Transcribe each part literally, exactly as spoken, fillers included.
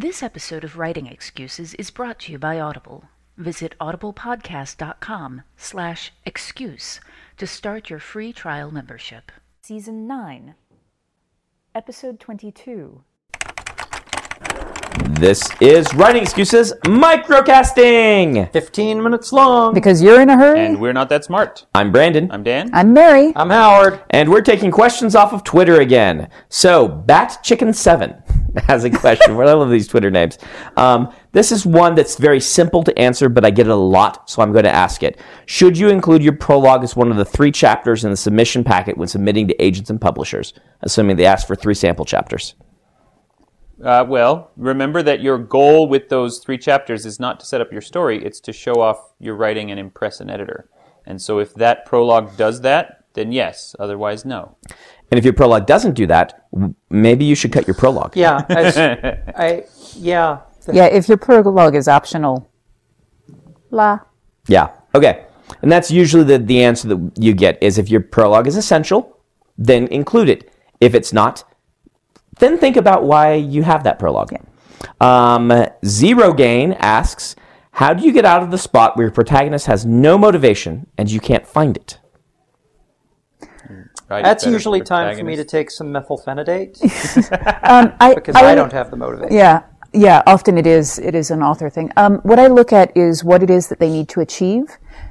This episode of Writing Excuses is brought to you by Audible. Visit audiblepodcast.com slash excuse to start your free trial membership. Season nine, Episode twenty-two. This is Writing Excuses Microcasting! fifteen minutes long! Because you're in a hurry? And we're not that smart. I'm Brandon. I'm Dan. I'm Mary. I'm Howard. And we're taking questions off of Twitter again. So, Bat Chicken seven has a question. I love these Twitter names. Um, this is one that's very simple to answer, but I get it a lot, so I'm going to ask it. Should you include your prologue as one of the three chapters in the submission packet when submitting to agents and publishers, assuming they ask for three sample chapters? Uh, well, remember that your goal with those three chapters is not to set up your story, it's to show off your writing and impress an editor. And so if that prologue does that, then yes, otherwise no. And if your prologue doesn't do that, maybe you should cut your prologue. Yeah. I, sh- I yeah. Yeah, if your prologue is optional. La. Yeah. Okay. And that's usually the, the answer that you get is if your prologue is essential, then include it. If it's not, then think about why you have that prologue. Yeah. Um, Zero Gain asks, how do you get out of the spot where your protagonist has no motivation and you can't find it? Right, that's usually time for me to take some methylphenidate um, I, because I, I don't have the motivation. Yeah, yeah. Often it is it is an author thing. Um, what I look at is what it is that they need to achieve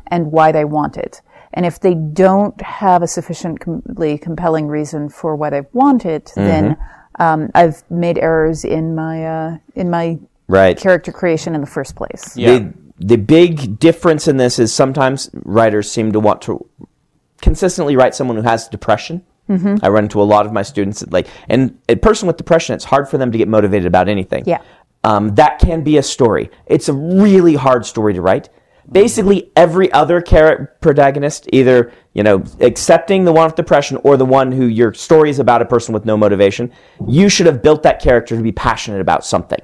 and why they want it. And if they don't have a sufficiently compelling reason for why they want it, mm-hmm. then Um, I've made errors in my uh, in my right. character creation in the first place. Yeah. The, the big difference in this is sometimes writers seem to want to consistently write someone who has depression. Mm-hmm. I run into a lot of my students that like, and a person with depression, it's hard for them to get motivated about anything. Yeah, um, that can be a story. It's a really hard story to write. Basically, every other character protagonist, either you know, accepting the one with depression or the one who your story is about a person with no motivation, you should have built that character to be passionate about something.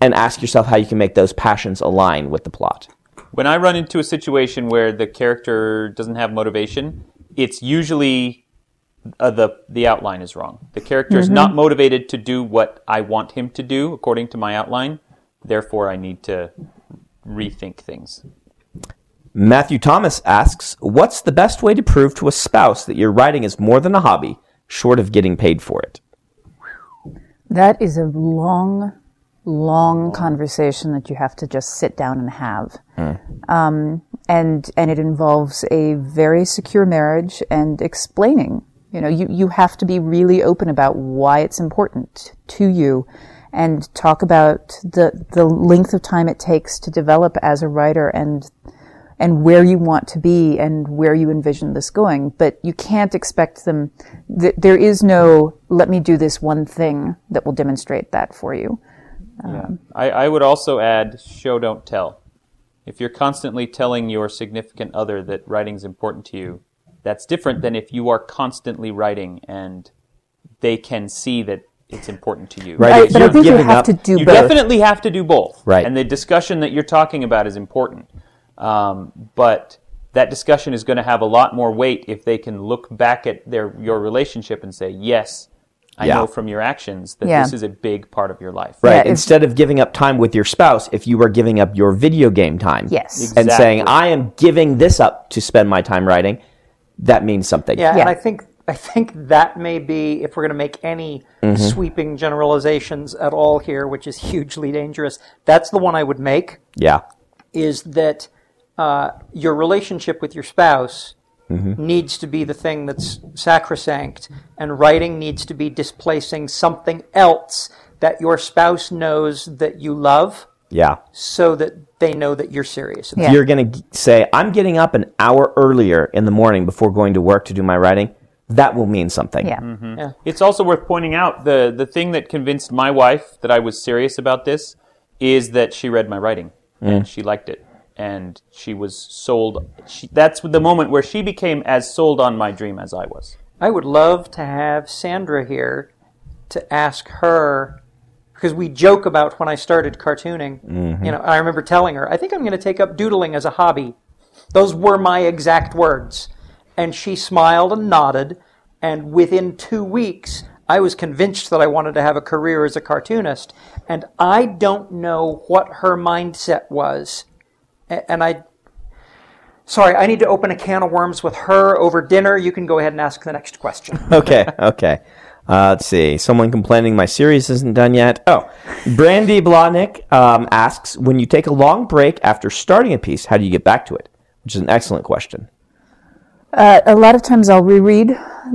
And ask yourself how you can make those passions align with the plot. When I run into a situation where the character doesn't have motivation, it's usually uh, the the outline is wrong. The character is mm-hmm. not motivated to do what I want him to do according to my outline. Therefore, I need to rethink things. Matthew Thomas asks, what's the best way to prove to a spouse that your writing is more than a hobby, short of getting paid for it? That is a long, long conversation that you have to just sit down and have. Mm. Um, and and it involves a very secure marriage and explaining. You know, you, you have to be really open about why it's important to you. And talk about the the length of time it takes to develop as a writer and and where you want to be and where you envision this going. But you can't expect them. Th- there is no, let me do this one thing that will demonstrate that for you. Um, yeah. I, I would also add, show, don't tell. If you're constantly telling your significant other that writing's important to you, that's different than if you are constantly writing and they can see that it's important to you. Right. But you're I think you have up. to do you both. You definitely have to do both. Right. And the discussion that you're talking about is important. Um, but that discussion is going to have a lot more weight if they can look back at their your relationship and say, yes, I yeah. know from your actions that yeah. this is a big part of your life. Right. Yeah, instead of giving up time with your spouse, if you are giving up your video game time. Yes. Exactly. And saying, I am giving this up to spend my time writing, that means something. Yeah, yeah. And I think... I think that may be, if we're going to make any mm-hmm. sweeping generalizations at all here, which is hugely dangerous, that's the one I would make. Yeah. Is that uh, your relationship with your spouse mm-hmm. needs to be the thing that's sacrosanct, and writing needs to be displacing something else that your spouse knows that you love. Yeah. So that they know that you're serious. Yeah. You're going to say, I'm getting up an hour earlier in the morning before going to work to do my writing. That will mean something. Yeah. Mm-hmm. yeah. It's also worth pointing out the, the thing that convinced my wife that I was serious about this is that she read my writing mm. and she liked it and she was sold. She, that's the moment where she became as sold on my dream as I was. I would love to have Sandra here to ask her, because we joke about when I started cartooning. Mm-hmm. You know, I remember telling her, I think I'm going to take up doodling as a hobby. Those were my exact words. And she smiled and nodded, and within two weeks, I was convinced that I wanted to have a career as a cartoonist, and I don't know what her mindset was. And I, sorry, I need to open a can of worms with her over dinner. You can go ahead and ask the next question. okay, okay. Uh, let's see. Someone complaining my series isn't done yet. Oh, Brandy Blahnik um, asks, when you take a long break after starting a piece, how do you get back to it? Which is an excellent question. Uh, a lot of times I'll reread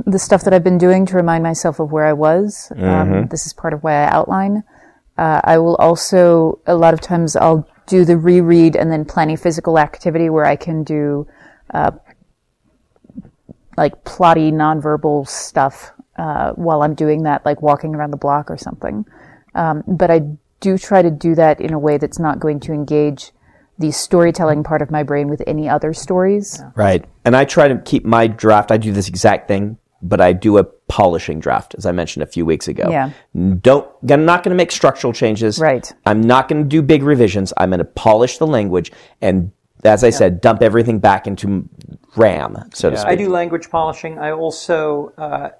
the stuff that I've been doing to remind myself of where I was. Mm-hmm. Um, this is part of why I outline. Uh, I will also, a lot of times I'll do the reread and then plan a physical activity where I can do uh, like plotty nonverbal stuff uh, while I'm doing that, like walking around the block or something. Um, but I do try to do that in a way that's not going to engage the storytelling part of my brain with any other stories. Right. And I try to keep my draft. I do this exact thing, but I do a polishing draft, as I mentioned a few weeks ago. Yeah. Don't, I'm not going to make structural changes. Right. I'm not going to do big revisions. I'm going to polish the language and, as I yeah. said, dump everything back into RAM, so yeah. to speak. I do language polishing. I also, uh,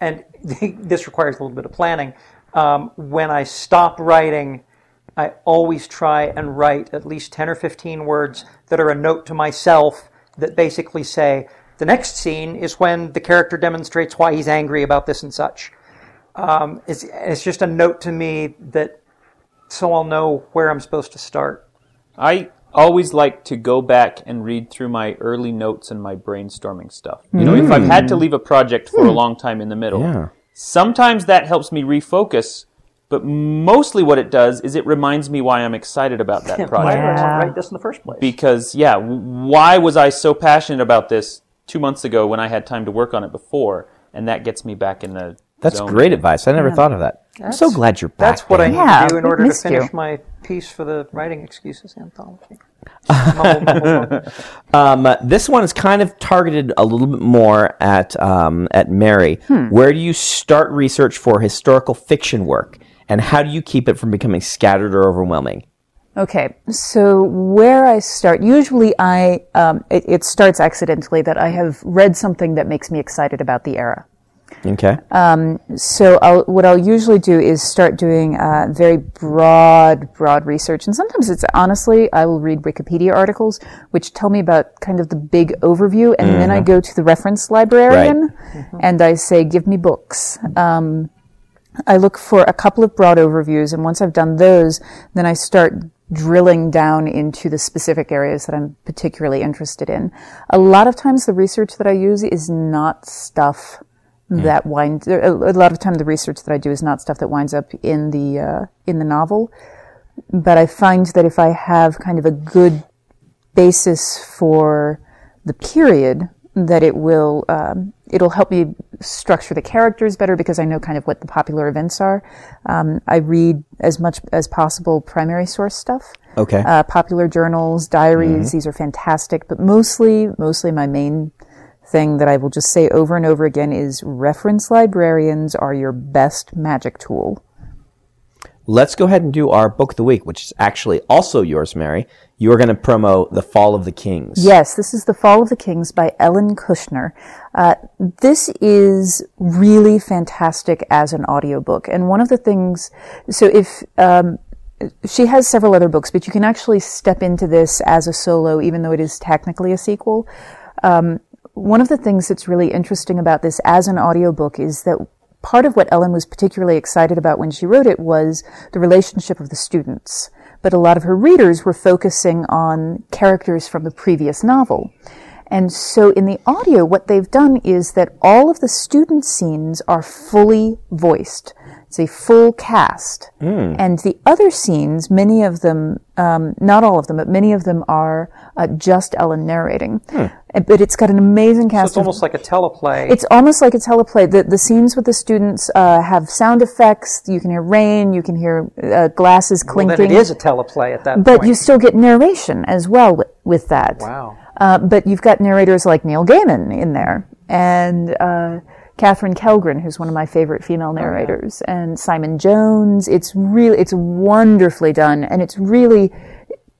and this requires a little bit of planning, um, when I stop writing, I always try and write at least ten or fifteen words that are a note to myself that basically say, the next scene is when the character demonstrates why he's angry about this and such. Um, it's, it's just a note to me that so I'll know where I'm supposed to start. I always like to go back and read through my early notes and my brainstorming stuff. You know, mm. if I've had to leave a project for mm. a long time in the middle, yeah. sometimes that helps me refocus. But mostly what it does is it reminds me why I'm excited about that project. Why did I write this in the first place? Because, yeah, why was I so passionate about this two months ago when I had time to work on it before? And that gets me back in the That's zone. Great advice. I never yeah. thought of that. That's, I'm so glad you're back. That's what there. I need yeah, to do in order to finish you. my piece for the Writing Excuses anthology. mumble, mumble, mumble. Um, uh, this one is kind of targeted a little bit more at, um, at Mary. Hmm. Where do you start research for historical fiction work? And how do you keep it from becoming scattered or overwhelming? Okay, so where I start, usually I, um, it, it starts accidentally that I have read something that makes me excited about the era. Okay. Um, so I'll, what I'll usually do is start doing uh, very broad, broad research. And sometimes it's, honestly, I will read Wikipedia articles, which tell me about kind of the big overview. And mm-hmm. then I go to the reference librarian right. mm-hmm. and I say, give me books. Um I look for a couple of broad overviews, and once I've done those, then I start drilling down into the specific areas that I'm particularly interested in. A lot of times the research that I use is not stuff mm. that winds, a lot of time the research that I do is not stuff that winds up in the, uh, in the novel. But I find that if I have kind of a good basis for the period, that it will, um, it'll help me structure the characters better because I know kind of what the popular events are. Um, I read as much as possible primary source stuff. Okay. Uh, popular journals, diaries, mm-hmm. these are fantastic, but mostly, mostly my main thing that I will just say over and over again is reference librarians are your best magic tool. Let's go ahead and do our book of the week, which is actually also yours, Mary. You are going to promo The Fall of the Kings. Yes, this is The Fall of the Kings by Ellen Kushner. Uh, this is really fantastic as an audiobook. And one of the things, so if, um, she has several other books, but you can actually step into this as a solo, even though it is technically a sequel. Um, one of the things that's really interesting about this as an audiobook is that part of what Ellen was particularly excited about when she wrote it was the relationship of the students. But a lot of her readers were focusing on characters from the previous novel. And so in the audio, what they've done is that all of the student scenes are fully voiced. It's a full cast. Mm. And the other scenes, many of them, um, not all of them, but many of them are uh, just Ellen narrating. Mm. But it's got an amazing cast. So it's almost like a teleplay. It's almost like a teleplay. The, the scenes with the students uh, have sound effects. You can hear rain. You can hear uh, glasses clinking. Well, then it is a teleplay at that point. But you still get narration as well with, with that. Wow. Uh, but you've got narrators like Neil Gaiman in there. And... Uh, Catherine Kellgren, who's one of my favorite female narrators, oh, yeah. and Simon Jones. It's really, it's wonderfully done, and it's really,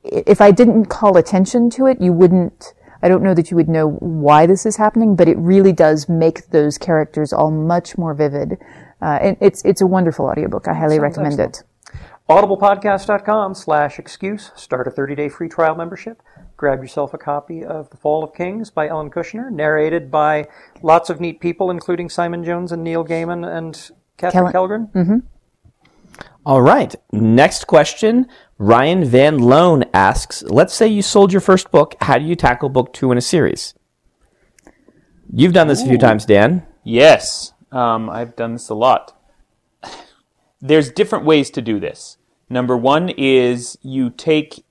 if I didn't call attention to it, you wouldn't, I don't know that you would know why this is happening, but it really does make those characters all much more vivid. Uh, and it's it's a wonderful audiobook. I highly Sounds recommend excellent. it. Audible podcast dot com slash excuse. Start a thirty-day free trial membership. Grab yourself a copy of The Fall of Kings by Ellen Kushner, narrated by lots of neat people, including Simon Jones and Neil Gaiman and Catherine Kellgren. Mm-hmm. All right. Next question. Ryan Van Loan asks, let's say you sold your first book. How do you tackle book two in a series? You've done this Ooh. a few times, Dan. Yes. Um, I've done this a lot. There's different ways to do this. Number one is you take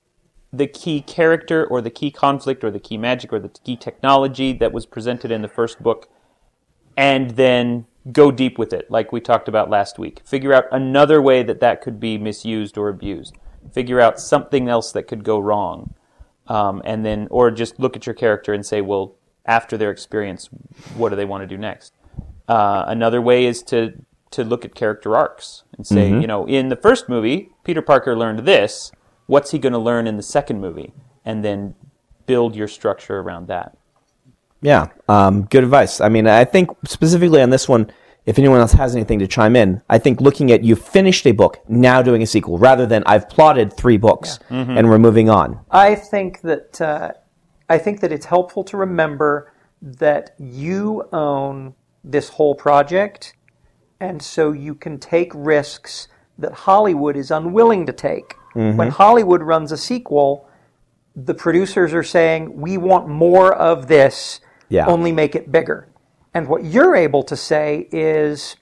the key character or the key conflict or the key magic or the key technology that was presented in the first book and then go deep with it, like we talked about last week. Figure out another way that that could be misused or abused. Figure out something else that could go wrong. Um, and then, or just look at your character and say, well, after their experience, what do they want to do next? Uh, another way is to, to look at character arcs and say, mm-hmm. you know, in the first movie, Peter Parker learned this. What's he going to learn in the second movie? And then build your structure around that. Yeah, um, good advice. I mean, I think specifically on this one, if anyone else has anything to chime in, I think looking at you finished a book, now doing a sequel, rather than I've plotted three books yeah. mm-hmm. and we're moving on. I think that uh, I think that it's helpful to remember that you own this whole project, and so you can take risks that Hollywood is unwilling to take. Mm-hmm. When Hollywood runs a sequel, the producers are saying, we want more of this. Yeah. Only make it bigger. And what you're able to say is,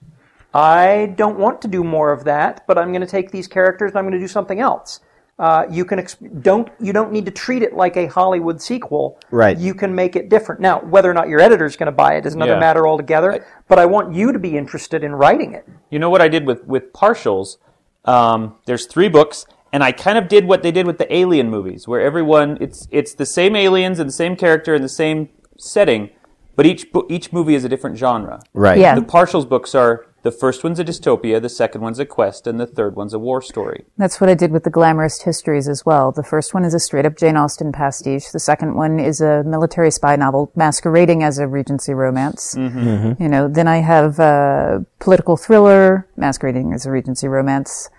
I don't want to do more of that, but I'm going to take these characters and I'm going to do something else. Uh, you can exp- don't you don't need to treat it like a Hollywood sequel. Right. You can make it different. Now, whether or not your editor's going to buy it is another yeah. matter altogether, I, but I want you to be interested in writing it. You know what I did with, with Partials? Um, there's three books. And I kind of did what they did with the Alien movies, where everyone, it's it's the same aliens and the same character and the same setting, but each bo- each movie is a different genre. Right. Yeah. The Partials books are, the first one's a dystopia, the second one's a quest, and the third one's a war story. That's what I did with the Glamourist Histories as well. The first one is a straight-up Jane Austen pastiche. The second one is a military spy novel masquerading as a Regency romance. Mm-hmm. Mm-hmm. You know, then I have a political thriller masquerading as a Regency romance.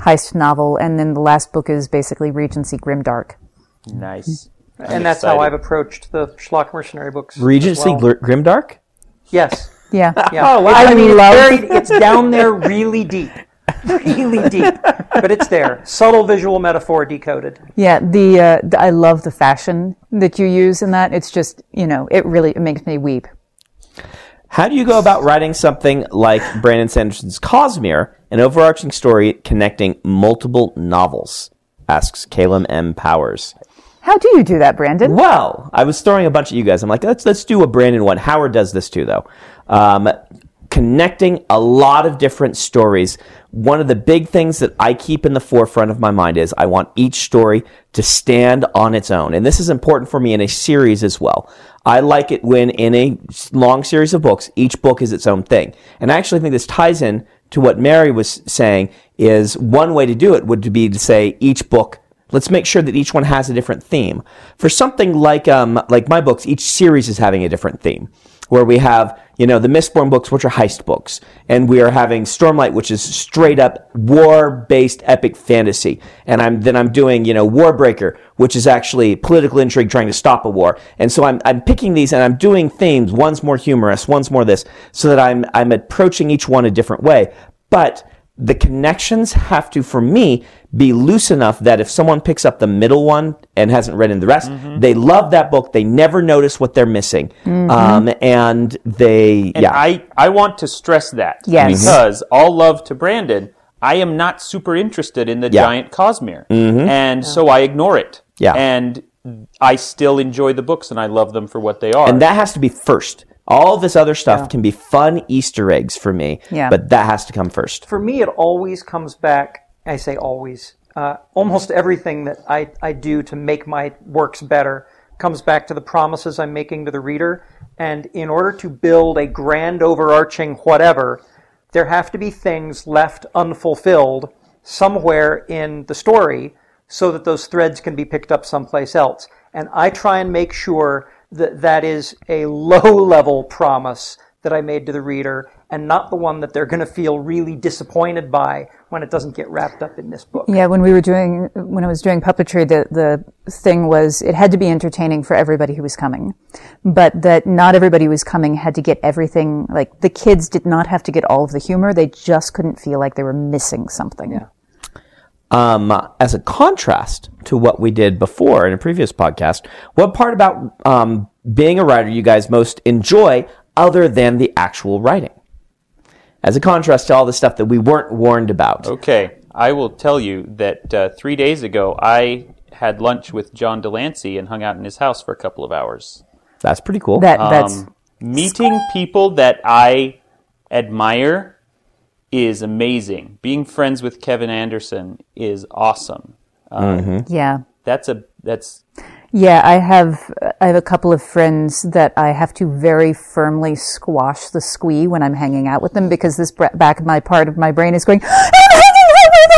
Heist novel, and then the last book is basically Regency Grimdark. Nice. I'm and that's excited. How I've approached the Schlock Mercenary books. Regency well. Gr- Grimdark? Yes. Yeah. yeah. Oh, wow. I, I mean, it's, buried, it's down there really deep. Really deep. But it's there. Subtle visual metaphor decoded. Yeah, the, uh, the I love the fashion that you use in that. It's just, you know, it really it makes me weep. How do you go about writing something like Brandon Sanderson's Cosmere, an overarching story connecting multiple novels? Asks Caleb M. Powers. How do you do that, Brandon? Well, I was throwing a bunch at you guys. I'm like, let's let's do a Brandon one. Howard does this too, though. Um, connecting a lot of different stories. One of the big things that I keep in the forefront of my mind is I want each story to stand on its own. And this is important for me in a series as well. I like it when in a long series of books, each book is its own thing. And I actually think this ties in to what Mary was saying is one way to do it would be to say each book, let's make sure that each one has a different theme. For something like um like my books, each series is having a different theme, where we have, you know, the Mistborn books, which are heist books, and we are having Stormlight, which is straight up war-based epic fantasy. And I'm then I'm doing, you know, Warbreaker, which is actually political intrigue trying to stop a war. And so I'm I'm picking these and I'm doing themes, one's more humorous, one's more this, so that I'm I'm approaching each one a different way. But the connections have to, for me, be loose enough that if someone picks up the middle one and hasn't read in the rest, mm-hmm. they love that book. They never notice what they're missing. Mm-hmm. Um, and they, and yeah. I, I want to stress that. Yes. Because all love to Brandon, I am not super interested in the yeah. giant Cosmere. Mm-hmm. And yeah. so I ignore it. Yeah. And I still enjoy the books and I love them for what they are. And that has to be first. All this other stuff yeah. can be fun Easter eggs for me, yeah. but that has to come first. For me, it always comes back, I say always, uh, almost everything that I, I do to make my works better comes back to the promises I'm making to the reader. And in order to build a grand overarching whatever, there have to be things left unfulfilled somewhere in the story so that those threads can be picked up someplace else. And I try and make sure that that is a low-level promise that I made to the reader, and not the one that they're going to feel really disappointed by when it doesn't get wrapped up in this book. Yeah, when we were doing, when I was doing puppetry, the, the thing was it had to be entertaining for everybody who was coming, but that not everybody who was coming had to get everything. Like, the kids did not have to get all of the humor. They just couldn't feel like they were missing something. Yeah. Um, as a contrast to what we did before in a previous podcast, what part about um, being a writer you guys most enjoy other than the actual writing? As a contrast to all the stuff that we weren't warned about. Okay. I will tell you that uh, three days ago, I had lunch with John Delancey and hung out in his house for a couple of hours. That's pretty cool. That, that's um, meeting people that I admire is amazing. Being friends with Kevin Anderson is awesome. Um, mm-hmm. Yeah. That's a... that's. Yeah, I have I have a couple of friends that I have to very firmly squash the squee when I'm hanging out with them, because this b- back my part of my brain is going, I'm hanging out with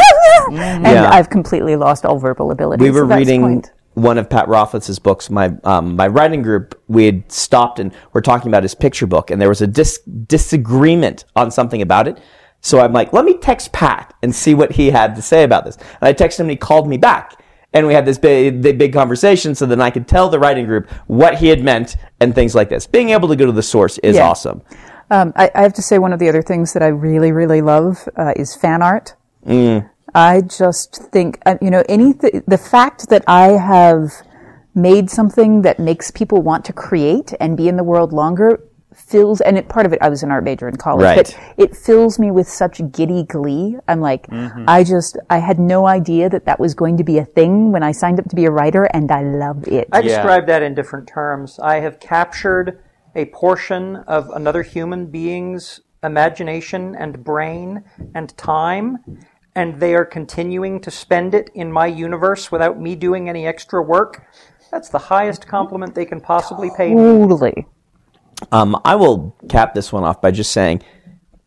them! And yeah. I've completely lost all verbal ability. We were reading point. one of Pat Rothfuss's books. My um, my writing group, we had stopped and we're talking about his picture book, and there was a dis- disagreement on something about it. So I'm like, let me text Pat and see what he had to say about this. And I texted him and he called me back. And we had this big, big conversation, so then I could tell the writing group what he had meant and things like this. Being able to go to the source is yeah. awesome. Um, I, I have to say, one of the other things that I really, really love uh, is fan art. Mm. I just think, uh, you know, any th- the fact that I have made something that makes people want to create and be in the world longer fills, and it, part of it, I was an art major in college, right. but it fills me with such giddy glee. I'm like, mm-hmm. I just, I had no idea that that was going to be a thing when I signed up to be a writer, and I loved it. I yeah. describe that in different terms. I have captured a portion of another human being's imagination and brain and time, and they are continuing to spend it in my universe without me doing any extra work. That's the highest compliment they can possibly pay me. Totally. Um, I will cap this one off by just saying,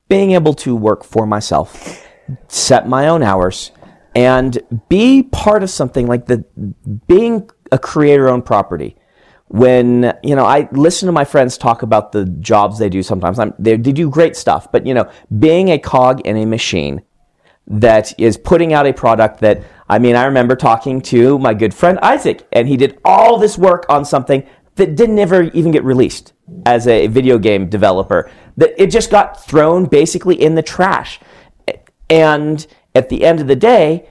being able to work for myself, set my own hours, and be part of something like the being a creator-owned property. When, you know, I listen to my friends talk about the jobs they do sometimes. I'm, they, they do great stuff, but, you know, being a cog in a machine that is putting out a product that, I mean, I remember talking to my good friend Isaac, and he did all this work on something that didn't ever even get released as a video game developer. That it just got thrown basically in the trash. And at the end of the day,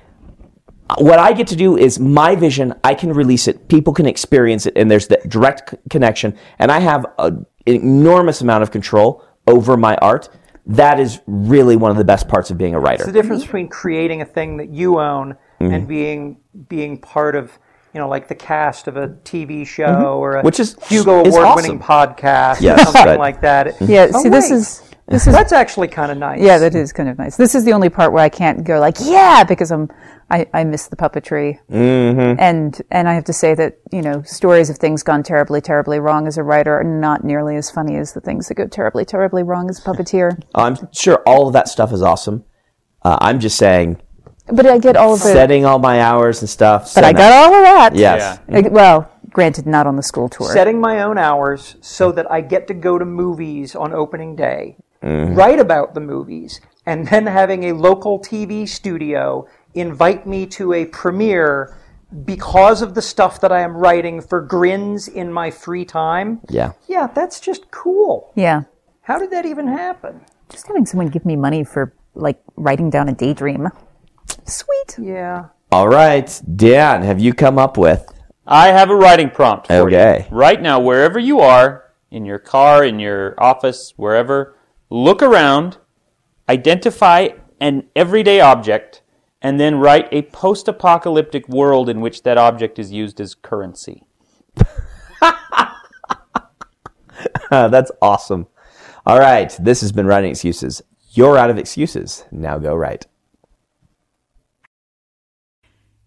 what I get to do is my vision, I can release it, people can experience it, and there's that direct connection. And I have a, an enormous amount of control over my art. That is really one of the best parts of being a writer. It's the difference between creating a thing that you own mm-hmm. and being being part of, you know, like the cast of a T V show mm-hmm. or a Which is, Hugo Award-winning awesome. podcast yes, or something right. like that. Yeah, oh, see, wait. this is... This is That's actually kind of nice. Yeah, that is kind of nice. This is the only part where I can't go like, yeah, because I'm, I, I miss the puppetry. Mm-hmm. And and I have to say that, you know, stories of things gone terribly, terribly wrong as a writer are not nearly as funny as the things that go terribly, terribly wrong as a puppeteer. I'm sure all of that stuff is awesome. Uh, I'm just saying... But I get all of it. Setting all my hours and stuff. But I got all of that. Yes. Yeah. Well, granted, not on the school tour. Setting my own hours so that I get to go to movies on opening day, mm-hmm. write about the movies, and then having a local T V studio invite me to a premiere because of the stuff that I am writing for grins in my free time. Yeah. Yeah, that's just cool. Yeah. How did that even happen? Just having someone give me money for, like, writing down a daydream. Sweet. Yeah. All right. Dan, have you come up with? I have a writing prompt for okay. you. Right now, wherever you are, in your car, in your office, wherever, look around, identify an everyday object, and then write a post-apocalyptic world in which that object is used as currency. That's awesome. All right. This has been Writing Excuses. You're out of excuses. Now go write.